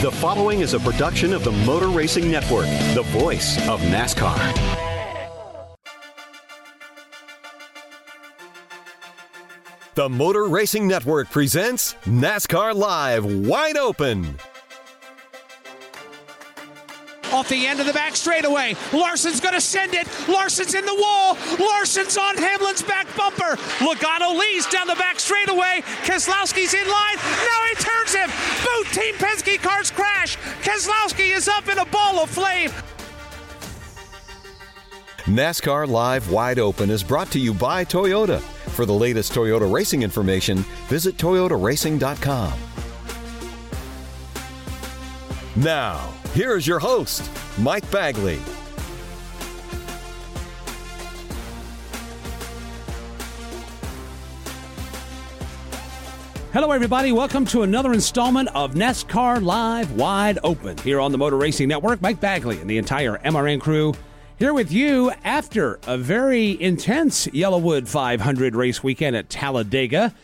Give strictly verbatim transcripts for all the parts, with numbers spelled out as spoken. The following is a production of the Motor Racing Network, the voice of NASCAR. The Motor Racing Network presents NASCAR Live Wide Open. Off the end of the back straightaway. Larson's going to send it. Larson's in the wall. Larson's on Hamlin's back bumper. Logano leads down the back straightaway. Keselowski's in line. Now he turns him. Both Team Penske cars crash. Keselowski is up in a ball of flame. NASCAR Live Wide Open is brought to you by Toyota. For the latest Toyota racing information, visit Toyota Racing dot com. Now, here is your host, Mike Bagley. Hello, everybody. Welcome to another installment of NASCAR Live Wide Open here on the Motor Racing Network. Mike Bagley and the entire M R N crew here with you after a very intense Yellowwood five hundred race weekend at Talladega,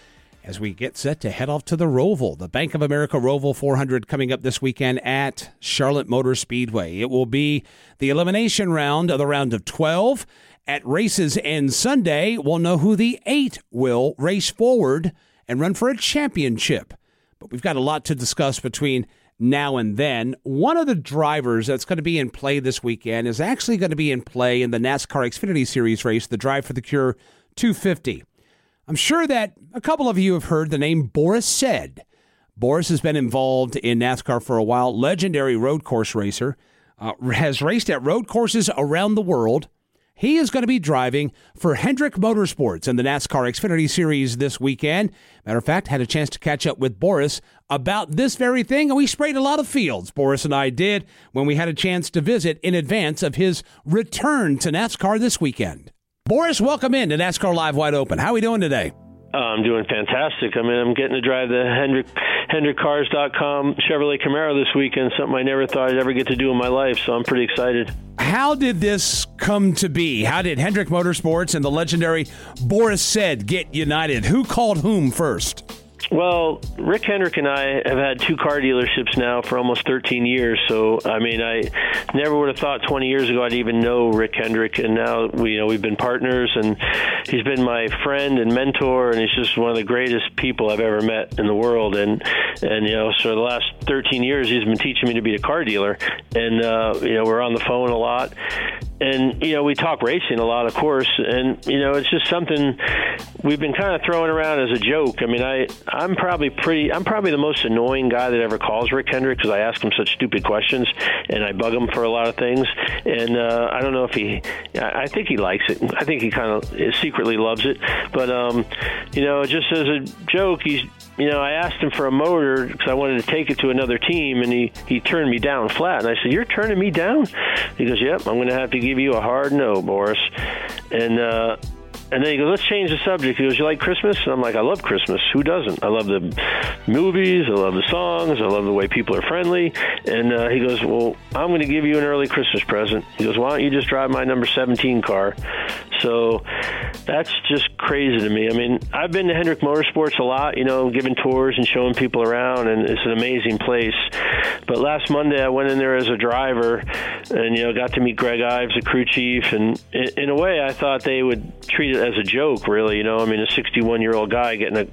as we get set to head off to the Roval, the Bank of America Roval four hundred coming up this weekend at Charlotte Motor Speedway. It will be the elimination round of the round of twelve. At races end Sunday, we'll know who the eight will race forward and run for a championship. But we've got a lot to discuss between now and then. One of the drivers that's going to be in play this weekend is actually going to be in play in the NASCAR Xfinity Series race, the Drive for the Cure two fifty. I'm sure that a couple of you have heard the name Boris Said. Boris has been involved in NASCAR for a while, legendary road course racer, uh, has raced at road courses around the world. He is going to be driving for Hendrick Motorsports in the NASCAR Xfinity Series this weekend. Matter of fact, had a chance to catch up with Boris about this very thing, and we sprayed a lot of fields, Boris and I did, when we had a chance to visit in advance of his return to NASCAR this weekend. Boris, welcome in to NASCAR Live Wide Open. How are we doing today? Uh, I'm doing fantastic. I mean, I'm getting to drive the Hendrick, Hendrick Cars dot com Chevrolet Camaro this weekend, something I never thought I'd ever get to do in my life, so I'm pretty excited. How did this come to be? How did Hendrick Motorsports and the legendary Boris Said get united? Who called whom first? Well, Rick Hendrick and I have had two car dealerships now for almost thirteen years, so, I mean, I never would have thought twenty years ago I'd even know Rick Hendrick, and now, we, you know, we've been partners, and he's been my friend and mentor, and he's just one of the greatest people I've ever met in the world, and, and you know, so the last thirteen years, he's been teaching me to be a car dealer, and, uh, you know, we're on the phone a lot, and, you know, we talk racing a lot, of course, and, you know, it's just something we've been kind of throwing around as a joke. I mean, I... I'm probably pretty. I'm probably the most annoying guy that ever calls Rick Hendrick because I ask him such stupid questions and I bug him for a lot of things. And uh, I don't know if he. I think he likes it. I think he kind of secretly loves it. But um, you know, just as a joke, he's. You know, I asked him for a motor because I wanted to take it to another team, and he, he turned me down flat. And I said, "You're turning me down?" He goes, "Yep. I'm going to have to give you a hard no, Boris." And uh, And then he goes, let's change the subject. He goes, you like Christmas? And I'm like, I love Christmas. Who doesn't? I love the movies. I love the songs. I love the way people are friendly. And uh, he goes, well, I'm going to give you an early Christmas present. He goes, why don't you just drive my number seventeen car? So that's just crazy to me. I mean, I've been to Hendrick Motorsports a lot, you know, giving tours and showing people around, and it's an amazing place. But last Monday I went in there as a driver and, you know, got to meet Greg Ives, the crew chief. And in a way I thought they would treat it as a joke, really. You know, I mean, a sixty-one-year-old guy getting a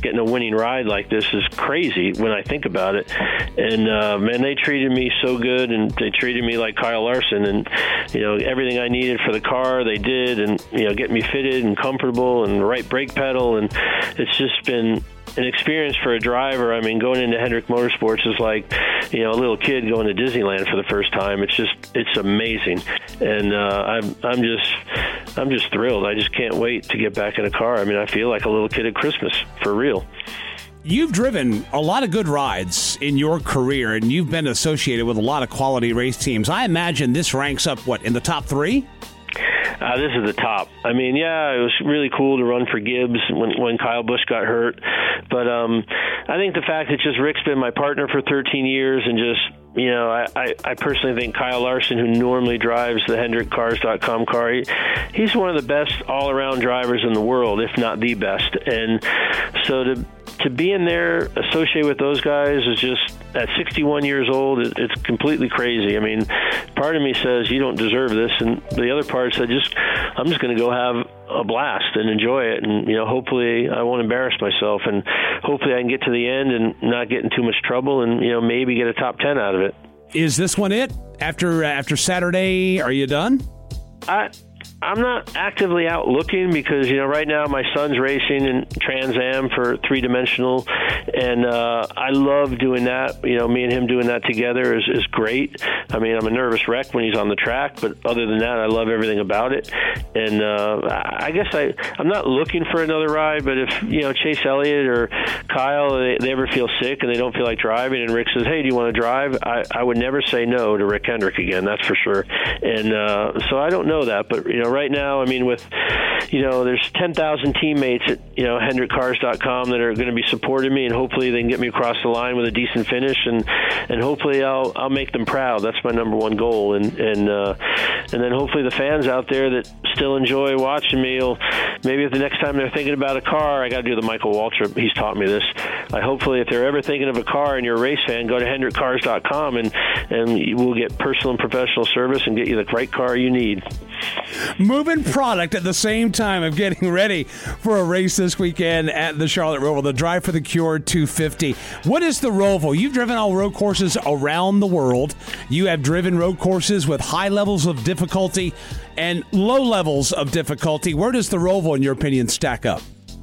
getting a winning ride like this is crazy when I think about it. And, uh, man, they treated me so good, and they treated me like Kyle Larson. And, you know, everything I needed for the car they did, and, you know, get me fitted and comfortable and the right brake pedal. And it's just been an experience for a driver. I mean, going into Hendrick Motorsports is like, you know, a little kid going to Disneyland for the first time. It's just, it's amazing. And uh, I'm, I'm just, I'm just thrilled. I just can't wait to get back in a car. I mean, I feel like a little kid at Christmas, for real. You've driven a lot of good rides in your career, and you've been associated with a lot of quality race teams. I imagine this ranks up, what, in the top three? Uh, this is the top. I mean, yeah, it was really cool to run for Gibbs when, when Kyle Busch got hurt. But um, I think the fact that just Rick's been my partner for thirteen years, and just, you know, I, I, I personally think Kyle Larson, who normally drives the Hendrick Cars dot com car, he, he's one of the best all-around drivers in the world, if not the best. And so to to be in there associated with those guys is just, at sixty-one years old, it, it's completely crazy. I mean, part of me says you don't deserve this, and the other part said just I'm just going to go have a blast and enjoy it, and, you know, hopefully I won't embarrass myself, and hopefully I can get to the end and not get in too much trouble, and, you know, maybe get a top ten out of it. Is this one it? After after Saturday, are you done? I. I'm not actively out looking because, you know, right now my son's racing in Trans Am for three-dimensional, and uh, I love doing that. You know, me and him doing that together is, is great. I mean, I'm a nervous wreck when he's on the track, but other than that, I love everything about it. And uh, I guess I, I'm not looking for another ride, but if, you know, Chase Elliott or Kyle, they, they ever feel sick and they don't feel like driving, and Rick says, hey, do you want to drive? I, I would never say no to Rick Hendrick again, that's for sure. And uh, so I don't know that, but, you know, right now, I mean, with, you know, there's ten thousand teammates at, you know, Hendrick Cars dot com that are going to be supporting me, and hopefully they can get me across the line with a decent finish, and, and hopefully I'll I'll make them proud. That's my number one goal, and and uh, and then hopefully the fans out there that still enjoy watching me will, maybe if the next time they're thinking about a car, I got to do the Michael Waltrip. He's taught me this. I hopefully if they're ever thinking of a car and you're a race fan, go to Hendrick Cars dot com, and and we'll get personal and professional service and get you the right car you need. Moving product at the same time of getting ready for a race this weekend at the Charlotte Roval, the Drive for the Cure two fifty. What is the Roval? You've driven all road courses around the world. You have driven road courses with high levels of difficulty and low levels of difficulty. Where does the Roval, in your opinion, stack up?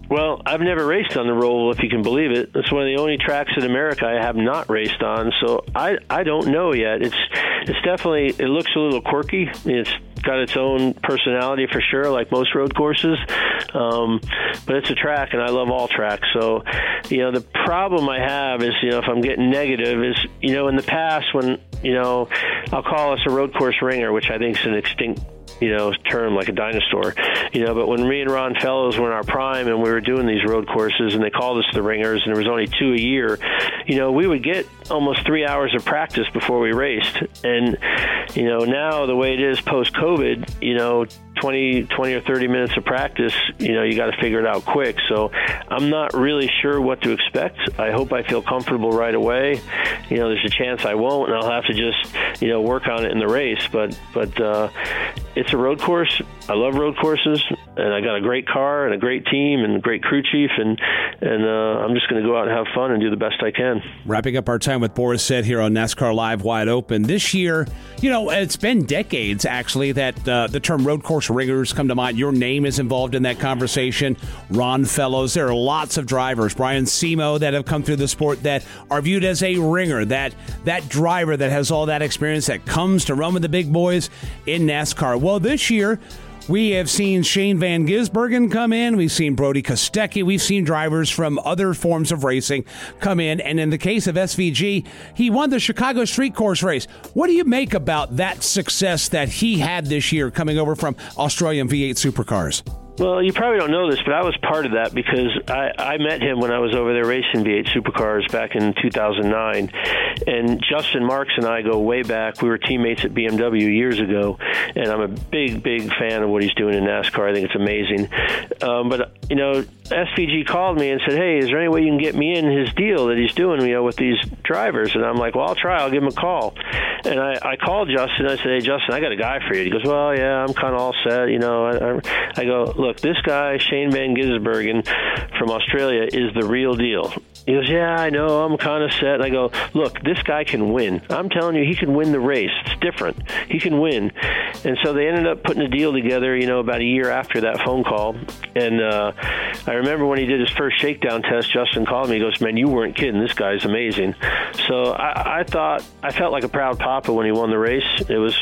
Well, I've never raced on the Roval, if you can believe it. It's one of the only tracks in America I have not raced on, so I, I don't know yet. It's it's definitely, it looks a little quirky. It's got its own personality for sure, like most road courses. Um, but it's a track, and I love all tracks. So, you know, the problem I have is, you know, if I'm getting negative is, you know, in the past when, you know, I'll call us a road course ringer, which I think is an extinct, you know, term, like a dinosaur, you know, but when me and Ron Fellows were in our prime and we were doing these road courses and they called us the ringers, and there was only two a year, you know, we would get almost three hours of practice before we raced. And, you know, now the way it is post-COVID, you know, twenty, twenty or thirty minutes of practice, you know, you got to figure it out quick. So I'm not really sure what to expect. I hope I feel comfortable right away. You know, there's a chance I won't, and I'll have to just, you know, work on it in the race. But, but uh, it's a road course. I love road courses, and I got a great car and a great team and a great crew chief, and, and uh, I'm just going to go out and have fun and do the best I can. Wrapping up our time with Boris Said here on NASCAR Live Wide Open. This year, you know, it's been decades, actually, that uh, the term road course riggers come to mind. Your name is involved in that conversation. Ron Fellows. There are lots of drivers, Brian Simo, that have come through the sport that are viewed as a ringer, that, that driver that has all that experience that comes to run with the big boys in NASCAR. Well, this year, we have seen Shane Van Gisbergen come in. We've seen Brody Kostecki. We've seen drivers from other forms of racing come in. And in the case of S V G, he won the Chicago Street Course race. What do you make about that success that he had this year coming over from Australian V eight supercars? Well, you probably don't know this, but I was part of that because I, I met him when I was over there racing V eight Supercars back in two thousand nine. And Justin Marks and I go way back. We were teammates at B M W years ago, and I'm a big, big fan of what he's doing in NASCAR. I think it's amazing. Um, but, you know, S V G called me and said, hey, is there any way you can get me in his deal that he's doing, you know, with these drivers? And I'm like, well, I'll try. I'll give him a call. And I, I called Justin. I said, hey, Justin, I got a guy for you. He goes, well, yeah, I'm kind of all set. You know, I, I, I go, look, this guy, Shane Van Gisbergen from Australia, is the real deal. He goes, yeah, I know, I'm kind of set. And I go, look, this guy can win. I'm telling you, he can win the race. It's different. He can win. And so they ended up putting a deal together, you know, about a year after that phone call. And uh, I remember when he did his first shakedown test, Justin called me. He goes, man, you weren't kidding. This guy's amazing. So I, I thought, I felt like a proud papa when he won the race. It was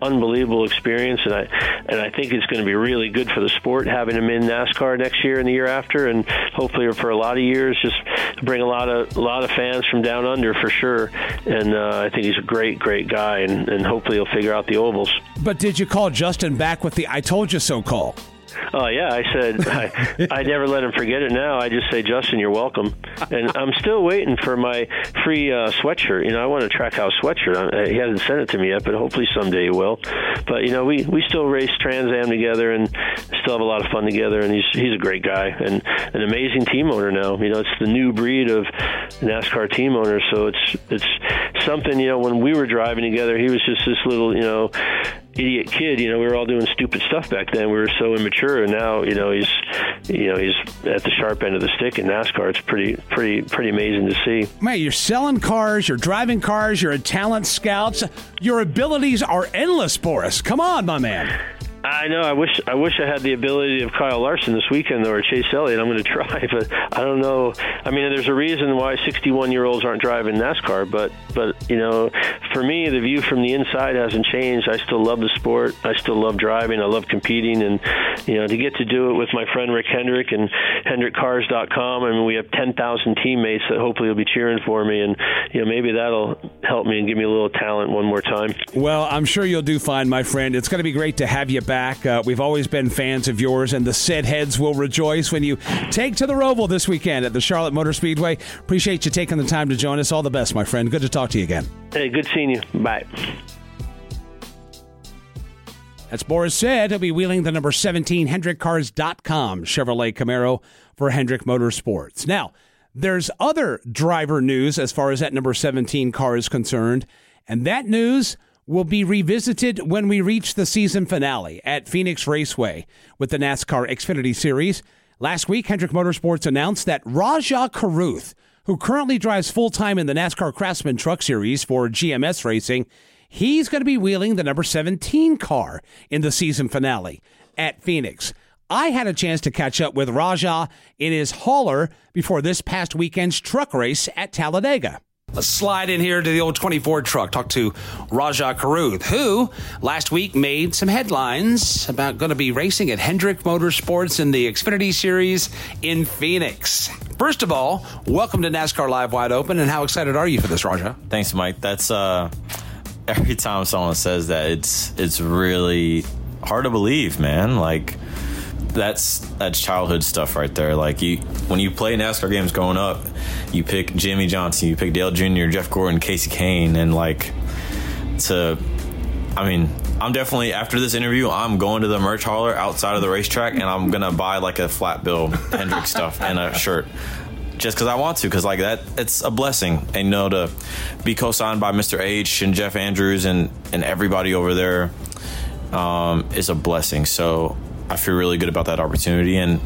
unbelievable experience, and I and I think it's going to be really good for the sport having him in NASCAR next year and the year after, and hopefully for a lot of years, just bring a lot of a lot of fans from down under for sure. And uh, I think he's a great, great guy, and, and hopefully he'll figure out the ovals. But did you call Justin back with the "I told you so" call? Oh, yeah, I said, I, I never let him forget it now. I just say, Justin, you're welcome. And I'm still waiting for my free uh, sweatshirt. You know, I want a Track House sweatshirt. He hasn't sent it to me yet, but hopefully someday he will. But, you know, we, we still race Trans Am together and still have a lot of fun together. And he's he's a great guy and an amazing team owner now. You know, it's the new breed of NASCAR team owners. So it's it's something, you know, when we were driving together, he was just this little, you know, idiot kid. You know, we were all doing stupid stuff back then. We were so immature, and now, you know, he's you know he's at the sharp end of the stick in NASCAR. It's pretty pretty pretty amazing to see. Man, you're selling cars, you're driving cars, you're a talent scout. Your abilities are endless, Boris. Come on, my man. I know. I wish I wish I had the ability of Kyle Larson this weekend, though, or Chase Elliott. I'm going to try, but I don't know. I mean, there's a reason why sixty-one-year-olds aren't driving NASCAR, but, but you know, for me, the view from the inside hasn't changed. I still love the sport. I still love driving. I love competing, and, you know, to get to do it with my friend Rick Hendrick and Hendrick Cars dot com, I mean, we have ten thousand teammates that hopefully will be cheering for me, and, you know, maybe that'll help me and give me a little talent one more time. Well, I'm sure you'll do fine, my friend. It's going to be great to have you back. Back. Uh, we've always been fans of yours, and the Said heads will rejoice when you take to the Roval this weekend at the Charlotte Motor Speedway. Appreciate you taking the time to join us. All the best, my friend. Good to talk to you again. Hey, good seeing you. Bye. That's Boris Said. He'll be wheeling the number seventeen Hendrick Cars dot com Chevrolet Camaro for Hendrick Motorsports. Now, there's other driver news as far as that number seventeen car is concerned, and that news will be revisited when we reach the season finale at Phoenix Raceway with the NASCAR Xfinity Series. Last week, Hendrick Motorsports announced that Rajah Caruth, who currently drives full-time in the NASCAR Craftsman Truck Series for G M S Racing, he's going to be wheeling the number seventeen car in the season finale at Phoenix. I had a chance to catch up with Rajah in his hauler before this past weekend's truck race at Talladega. Let's slide in here to the old twenty-four truck. Talk to Rajah Caruth, who last week made some headlines about going to be racing at Hendrick Motorsports in the Xfinity Series in Phoenix. First of all, welcome to NASCAR Live Wide Open, and how excited are you for this, Rajah? Thanks, Mike. That's uh, every time someone says that, it's it's really hard to believe, man. Like that's that's childhood stuff right there. Like you, when you play NASCAR games growing up, you pick Jimmy Johnson, you pick Dale Junior, Jeff Gordon, Casey Kane, and like to. I mean, I'm definitely after this interview, I'm going to the merch hauler outside of the racetrack, and I'm gonna buy like a flat bill Hendrick stuff and a shirt, just because I want to. Because like that, it's a blessing, and you know, to be co-signed by Mister H and Jeff Andrews and and everybody over there um, is a blessing. So I feel really good about that opportunity and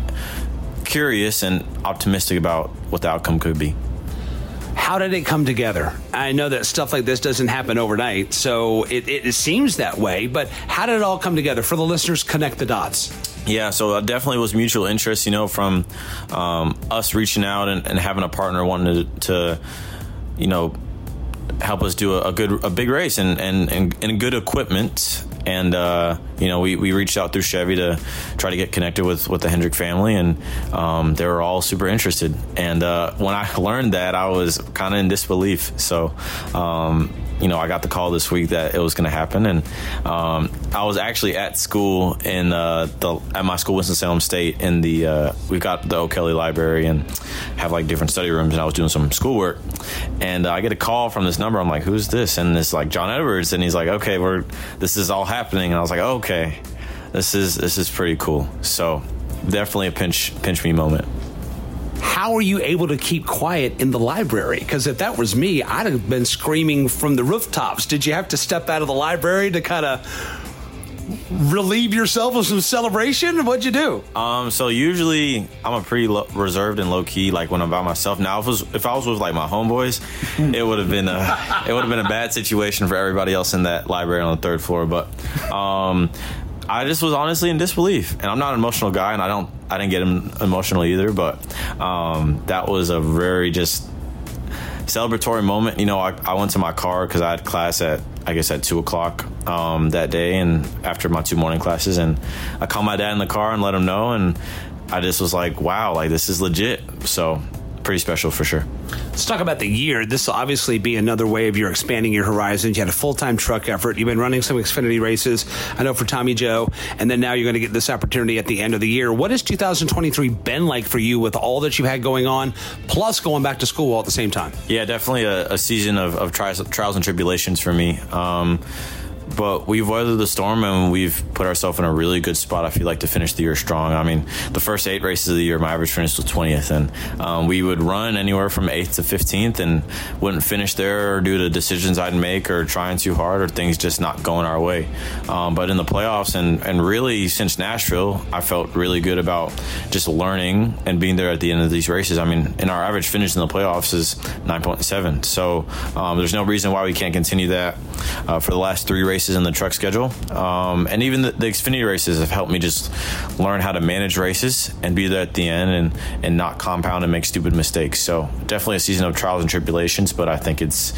curious and optimistic about what the outcome could be. How did it come together? I know that stuff like this doesn't happen overnight, so it, it seems that way, but how did it all come together? For the listeners, connect the dots. Yeah, so it definitely was mutual interest, you know, from um, us reaching out and, and having a partner wanting to, to you know, help us do a, a good, a big race and, and, and, and good equipment. And, uh, you know, we, we reached out through Chevy to try to get connected with, with the Hendrick family, and um, they were all super interested. And uh, when I learned that, I was kind of in disbelief. So um, you know, I got the call this week that it was going to happen. And um, I was actually at school in uh, the at my school, Winston-Salem State, in the uh, we've got the O'Kelly Library and have like different study rooms. And I was doing some schoolwork, and uh, I get a call from this number. I'm like, who's this? And it's like John Edwards. And he's like, okay, we're this is all happening. And I was like, oh, okay, this is this is pretty cool. So definitely a pinch pinch me moment. How are you able to keep quiet in the library? Because if that was me, I'd have been screaming from the rooftops. Did you have to step out of the library to kind of relieve yourself of some celebration? What'd you do? Um, so usually I'm a pretty lo- reserved and low key. Like when I'm by myself. Now, if, was, if I was with like my homeboys, it would have been a it would have been a bad situation for everybody else in that library on the third floor. But um, I just was honestly in disbelief, and I'm not an emotional guy, and I don't. I didn't get emotional either, but um, that was a very just celebratory moment. You know, I, I went to my car because I had class at, I guess, at two o'clock um, that day, and after my two morning classes, and I called my dad in the car and let him know, and I just was like, wow, like this is legit. So pretty special for sure. Let's talk about the year. This will obviously be another way of your expanding your horizons. You had a full-time truck effort. You've been running some Xfinity races, I know, for Tommy Joe, and then now you're going to get this opportunity at the end of the year. What has two thousand twenty-three been like for you with all that you've had going on, plus going back to school all at the same time? Yeah, definitely a, a season of, of trials, trials and tribulations for me. Um, But we've weathered the storm, and we've put ourselves in a really good spot, I feel like, to finish the year strong. I mean, the first eight races of the year, my average finish was twentieth, and um, we would run anywhere from eighth to fifteenth and wouldn't finish there due to decisions I'd make or trying too hard or things just not going our way. Um, but in the playoffs and, and really since Nashville, I felt really good about just learning and being there at the end of these races. I mean, and our average finish in the playoffs is nine point seven. So um, there's no reason why we can't continue that uh, for the last three races in the truck schedule, um, and even the, the Xfinity races have helped me just learn how to manage races and be there at the end and, and not compound and make stupid mistakes. So definitely a season of trials and tribulations, but I think it's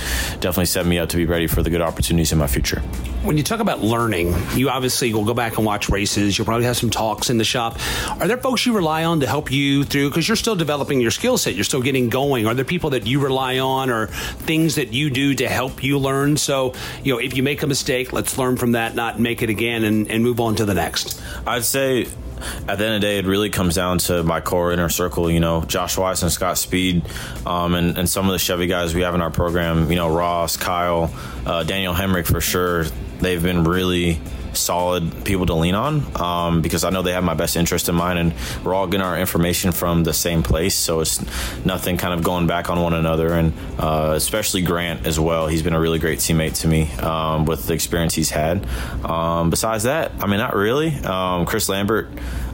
definitely set me up to be ready for the good opportunities in my future. When you talk about learning, you obviously will go back and watch races. You'll probably have some talks in the shop. Are there folks you rely on to help you through? Because you're still developing your skill set. You're still getting going. Are there people that you rely on or things that you do to help you learn? So, you know, if you make a mistake, let's learn from that, not make it again, and, and move on to the next. I'd say at the end of the day, it really comes down to my core inner circle, you know, Josh Weiss and Scott Speed, um, and, and some of the Chevy guys we have in our program, you know, Ross, Kyle, uh, Daniel Hemrick for sure. They've been really solid people to lean on, um, because I know they have my best interest in mind, and we're all getting our information from the same place, so it's nothing kind of going back on one another. And uh, especially Grant as well, he's been a really great teammate to me, um, with the experience he's had. Um, besides that, I mean, not really. um, Chris Lambert,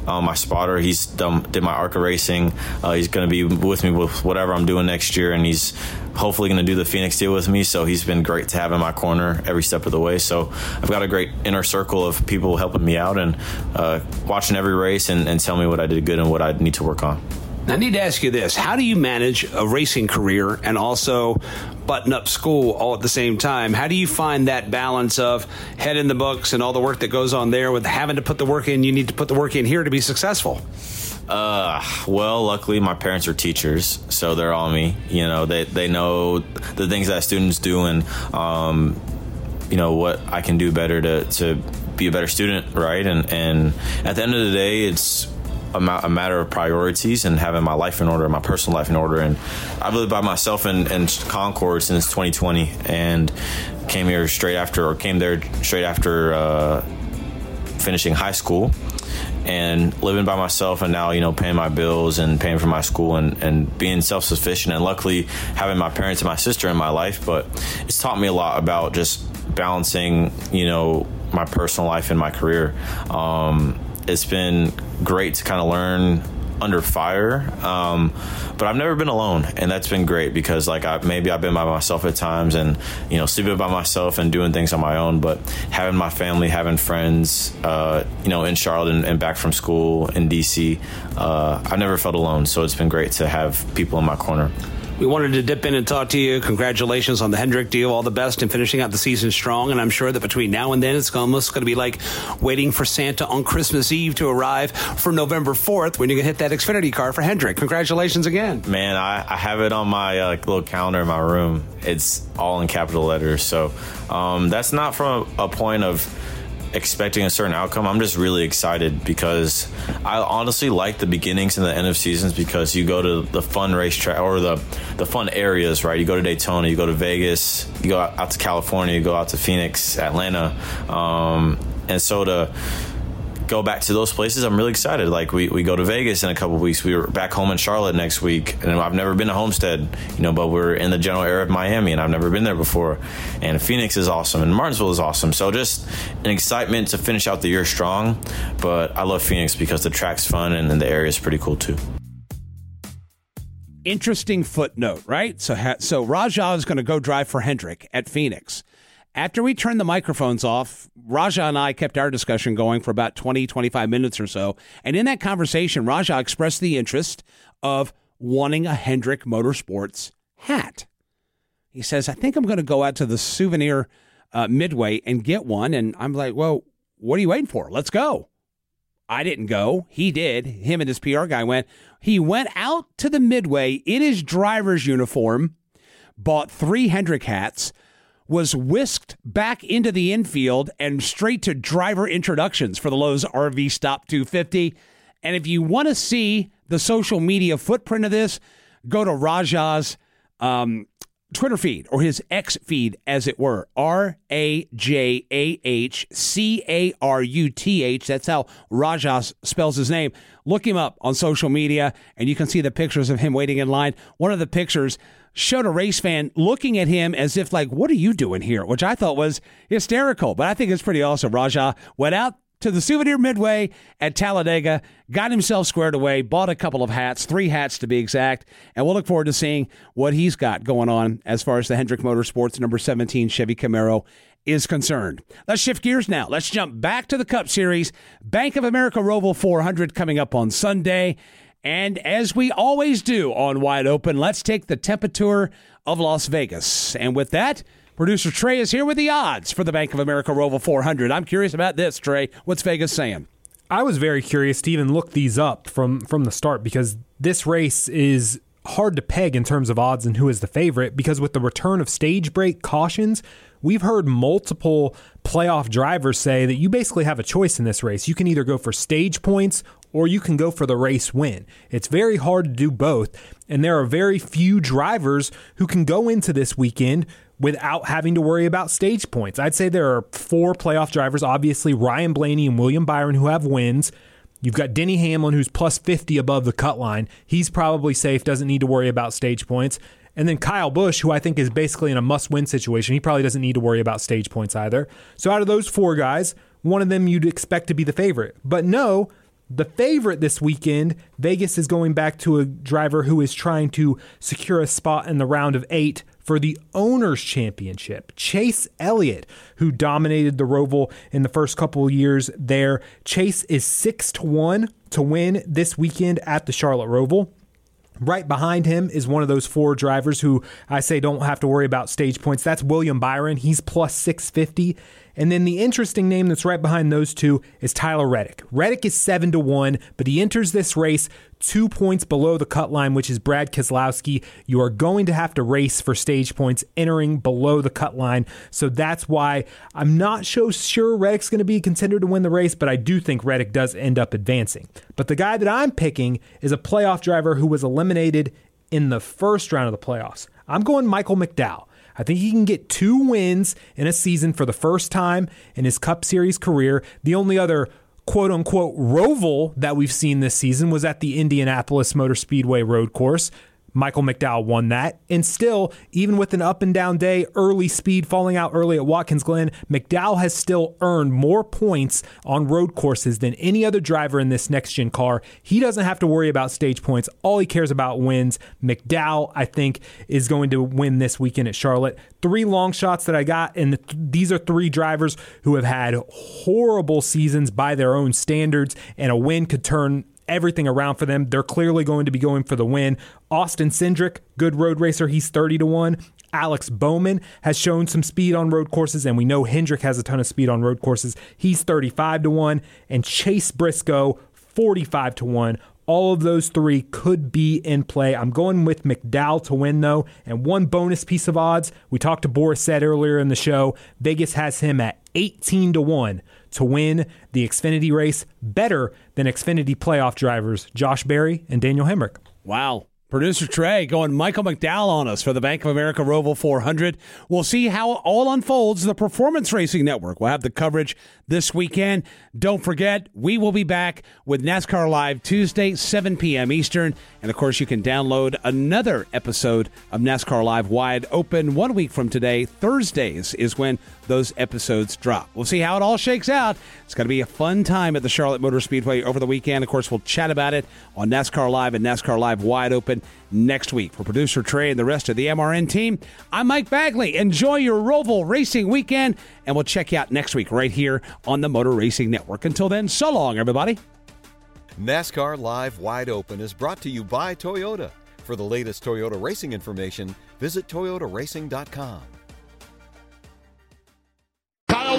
Um, my spotter, he's done, did my ARCA racing. Uh, he's going to be with me with whatever I'm doing next year, and he's hopefully going to do the Phoenix deal with me. So he's been great to have in my corner every step of the way. So I've got a great inner circle of people helping me out and uh, watching every race and, and tell me what I did good and what I need to work on. Now, I need to ask you this. How do you manage a racing career and also button up school all at the same time? How do you find that balance of head in the books and all the work that goes on there with having to put the work in? You need to put the work in here to be successful. Uh, well, luckily my parents are teachers, so they're on me. You know, they, they know the things that students do and, um, you know, what I can do better to, to be a better student, right? And, and at the end of the day, it's a matter of priorities and having my life in order, my personal life in order. And I've lived by myself in, in Concord since twenty twenty, and came here straight after, or came there straight after uh, finishing high school, and living by myself, and now, you know, paying my bills and paying for my school and, and being self-sufficient, and luckily having my parents and my sister in my life. But it's taught me a lot about just balancing, you know, my personal life and my career. Um, it's been great to kind of learn under fire, um, but I've never been alone, and that's been great because, like, I, maybe I've been by myself at times, and, you know, sleeping by myself and doing things on my own. But having my family, having friends, uh, you know, in Charlotte and, and back from school in D C, uh, I've never felt alone. So it's been great to have people in my corner. We wanted to dip in and talk to you. Congratulations on the Hendrick deal. All the best in finishing out the season strong. And I'm sure that between now and then, it's almost going to be like waiting for Santa on Christmas Eve to arrive for November fourth when you can hit that Xfinity car for Hendrick. Congratulations again. Man, I, I have it on my uh, little calendar in my room. It's all in capital letters. So um, that's not from a point of expecting a certain outcome. I'm just really excited because I honestly like the beginnings and the end of seasons, because you go to the fun racetrack or the the fun areas, right? You go to Daytona, you go to Vegas, you go out to California, you go out to Phoenix, Atlanta, um, and so to go back to those places, I'm really excited. Like we, we go to Vegas in a couple of weeks. We were back home in Charlotte next week, and I've never been to Homestead, you know, but we're in the general area of Miami, and I've never been there before. And Phoenix is awesome, and Martinsville is awesome. So just an excitement to finish out the year strong. But I love Phoenix because the track's fun and, and the area is pretty cool too. Interesting footnote, right? So ha- so Rajah is going to go drive for Hendrick at Phoenix. After we turned the microphones off, Rajah and I kept our discussion going for about twenty, twenty-five minutes or so. And in that conversation, Rajah expressed the interest of wanting a Hendrick Motorsports hat. He says, I think I'm going to go out to the souvenir uh, Midway and get one. And I'm like, well, what are you waiting for? Let's go. I didn't go. He did. Him and his P R guy went. He went out to the Midway in his driver's uniform, bought three Hendrick hats, was whisked back into the infield and straight to driver introductions for the Lowe's R V Stop two fifty. And if you want to see the social media footprint of this, go to Rajah's um, Twitter feed, or his X feed, as it were. R A J A H C A R U T H. That's how Rajah spells his name. Look him up on social media, and you can see the pictures of him waiting in line. One of the pictures showed a race fan looking at him as if like, what are you doing here? Which I thought was hysterical, but I think it's pretty awesome. Rajah went out to the Souvenir Midway at Talladega, got himself squared away, bought a couple of hats, three hats to be exact, and we'll look forward to seeing what he's got going on as far as the Hendrick Motorsports number seventeen Chevy Camaro is concerned. Let's shift gears now. Let's jump back to the Cup Series. Bank of America Roval four hundred coming up on Sunday. And as we always do on Wide Open, let's take the temperature of Las Vegas. And with that, producer Trey is here with the odds for the Bank of America Roval four hundred. I'm curious about this, Trey. What's Vegas saying? I was very curious to even look these up from, from the start, because this race is hard to peg in terms of odds and who is the favorite, because with the return of stage break cautions, we've heard multiple playoff drivers say that you basically have a choice in this race. You can either go for stage points or you can go for the race win. It's very hard to do both, and there are very few drivers who can go into this weekend without having to worry about stage points. I'd say there are four playoff drivers, obviously Ryan Blaney and William Byron, who have wins. You've got Denny Hamlin, who's plus fifty above the cut line. He's probably safe, doesn't need to worry about stage points. And then Kyle Busch, who I think is basically in a must-win situation. He probably doesn't need to worry about stage points either. So out of those four guys, one of them you'd expect to be the favorite. But no, the favorite this weekend, Vegas is going back to a driver who is trying to secure a spot in the round of eight for the Owners' Championship. Chase Elliott, who dominated the Roval in the first couple of years there. Chase is six to one to win this weekend at the Charlotte Roval. Right behind him is one of those four drivers who I say don't have to worry about stage points. That's William Byron. He's plus six fifty. And then the interesting name that's right behind those two is Tyler Reddick. Reddick is seven to one, but he enters this race two points below the cut line, which is Brad Keselowski. You are going to have to race for stage points entering below the cut line. So that's why I'm not so sure Reddick's going to be considered to win the race, but I do think Reddick does end up advancing. But the guy that I'm picking is a playoff driver who was eliminated in the first round of the playoffs. I'm going Michael McDowell. I think he can get two wins in a season for the first time in his Cup Series career. The only other quote-unquote Roval that we've seen this season was at the Indianapolis Motor Speedway road course. Michael McDowell won that. And still, even with an up and down day, early speed falling out early at Watkins Glen, McDowell has still earned more points on road courses than any other driver in this next-gen car. He doesn't have to worry about stage points. All he cares about wins. McDowell, I think, is going to win this weekend at Charlotte. Three long shots that I got, and these are three drivers who have had horrible seasons by their own standards, and a win could turn everything around for them. They're clearly going to be going for the win. Austin Cindric, good road racer. He's thirty to one. Alex Bowman has shown some speed on road courses, and we know Hendrick has a ton of speed on road courses. He's thirty-five to one. And Chase Briscoe, forty-five to one. All of those three could be in play. I'm going with McDowell to win, though. And one bonus piece of odds, we talked to Boris Said earlier in the show. Vegas has him at eighteen to one to win the Xfinity race, better than Xfinity playoff drivers Josh Berry and Daniel Hemrick. Wow. Producer Trey going Michael McDowell on us for the Bank of America Roval four hundred. We'll see how it all unfolds. The Performance Racing Network will have the coverage this weekend. Don't forget, we will be back with NASCAR Live Tuesday, seven p.m. Eastern. And, of course, you can download another episode of NASCAR Live Wide Open one week from today. Thursdays is when those episodes drop. We'll see how it all shakes out. It's going to be a fun time at the Charlotte Motor Speedway over the weekend. Of course, we'll chat about it on NASCAR Live and NASCAR Live Wide Open next week. For producer Trey and the rest of the M R N team, I'm Mike Bagley. Enjoy your Roval racing weekend, and we'll check you out next week right here on the Motor Racing Network. Until then, so long, everybody. NASCAR Live Wide Open is brought to you by Toyota. For the latest Toyota racing information, visit Toyota Racing dot com. Kyle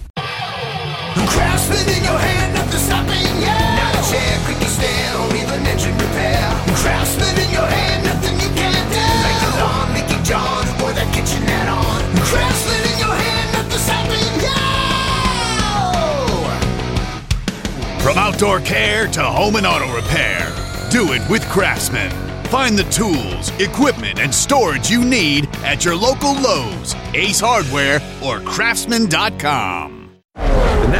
Craftsman in your hand, not to stop me, yeah. Not a chair, creaky stair, or even engine repair. Craftsman in your hand, nothing you can't do. Like the lawn, leaky John, or that kitchen hat on. Craftsman in your hand, not to stop me, yeah. From outdoor care to home and auto repair, do it with Craftsman. Find the tools, equipment, and storage you need at your local Lowe's, Ace Hardware, or Craftsman dot com. The